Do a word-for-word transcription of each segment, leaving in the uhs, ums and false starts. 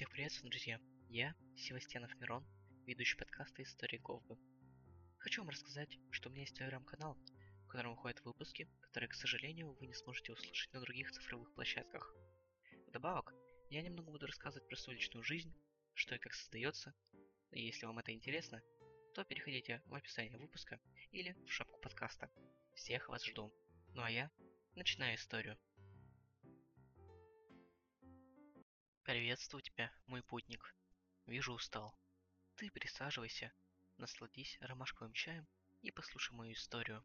Всех приветствую, друзья! Я, Севастьянов Мирон, ведущий подкаста «История Ковбы». Хочу вам рассказать, что у меня есть телеграм-канал, в котором выходят выпуски, которые, к сожалению, вы не сможете услышать на других цифровых площадках. Вдобавок, я немного буду рассказывать про свою личную жизнь, что и как создается, и если вам это интересно, то переходите в описание выпуска или в шапку подкаста. Всех вас жду. Ну а я начинаю историю. Приветствую тебя, мой путник. Вижу, устал. Ты присаживайся, насладись ромашковым чаем и послушай мою историю.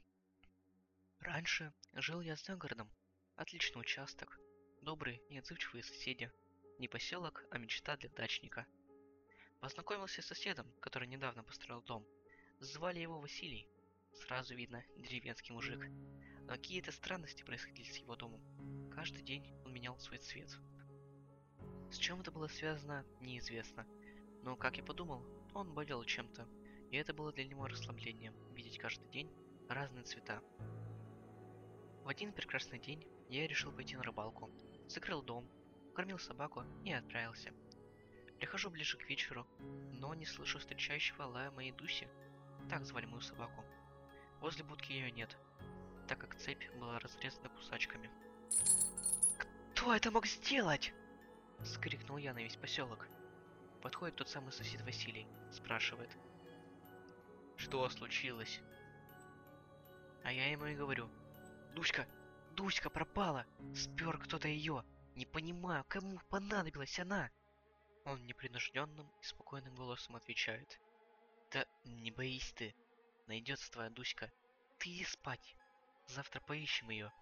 Раньше жил я за городом. Отличный участок, добрые и отзывчивые соседи. Не поселок, а мечта для дачника. Познакомился с соседом, который недавно построил дом. Звали его Василий. Сразу видно, деревенский мужик. Но какие-то странности происходили с его домом. Каждый день он менял свой цвет. С чем это было связано, неизвестно. Но, как я подумал, он болел чем-то. И это было для него расслаблением, видеть каждый день разные цвета. В один прекрасный день я решил пойти на рыбалку. Закрыл дом, кормил собаку и отправился. Прихожу ближе к вечеру, но не слышу встречающего лая моей Дуси. Так звали мою собаку. Возле будки ее нет, так как цепь была разрезана кусачками. «Кто это мог сделать?» — скрикнул я на весь поселок. Подходит тот самый сосед Василий, спрашивает: «Что случилось?» А я ему и говорю: «Дуська, Дуська пропала! Спер кто-то ее! Не понимаю, кому понадобилась она?» Он непринужденным и спокойным голосом отвечает: «Да не боись ты, найдется твоя Дуська. Ты иди спать, завтра поищем ее».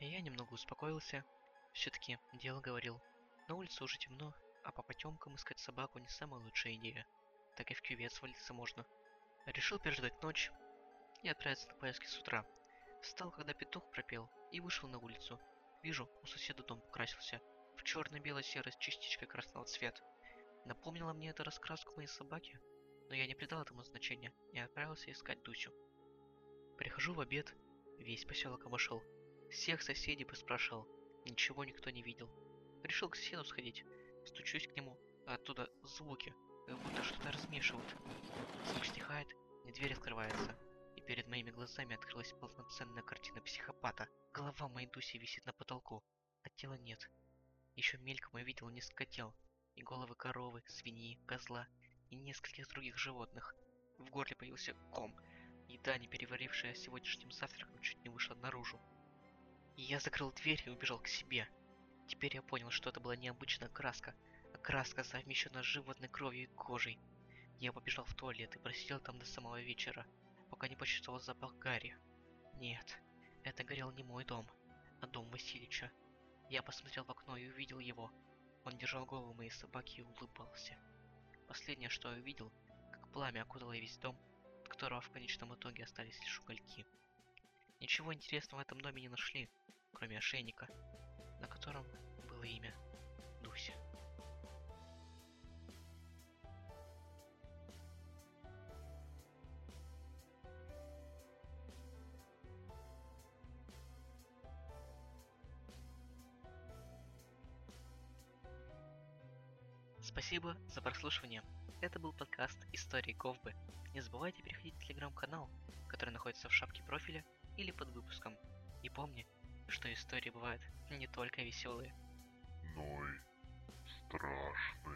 И я немного успокоился, все-таки дело говорил. На улице уже темно, а по потемкам искать собаку не самая лучшая идея. Так и в кювет свалиться можно. Решил переждать ночь и отправиться на поиски с утра. Встал, когда петух пропел, и вышел на улицу. Вижу, у соседа дом покрасился в черно-бело-серый с частичкой красного цвета. Напомнила мне это раскраску моей собаки, но я не придал этому значения и отправился искать Дусю. Прихожу в обед, весь поселок обошел. Всех соседей поспрашивал, ничего никто не видел. Решил к соседу сходить, стучусь к нему, а оттуда звуки, как будто что-то размешивают. Звук стихает, и дверь открывается, и перед моими глазами открылась полноценная картина психопата. Голова моей Дуси висит на потолку, а тела нет. Еще мельком я видел несколько тел, и головы коровы, свиньи, козла и нескольких других животных. В горле появился ком, еда, не переварившая сегодняшним завтраком, чуть не вышла наружу. И я закрыл дверь и убежал к себе. Теперь я понял, что это была необычная краска, а краска, совмещенная с животной кровью и кожей. Я побежал в туалет и просидел там до самого вечера, пока не почувствовал запах гари. Нет, это горел не мой дом, а дом Василича. Я посмотрел в окно и увидел его. Он держал голову моей собаки и улыбался. Последнее, что я увидел, как пламя окутало весь дом, от которого в конечном итоге остались лишь угольки. Ничего интересного в этом доме не нашли, кроме ошейника, на котором было имя Дуся. Спасибо за прослушивание. Это был подкаст «Истории Ковбы». Не забывайте переходить в телеграм-канал, который находится в шапке профиля или под выпуском. И помни, что истории бывают не только веселые, но и страшные.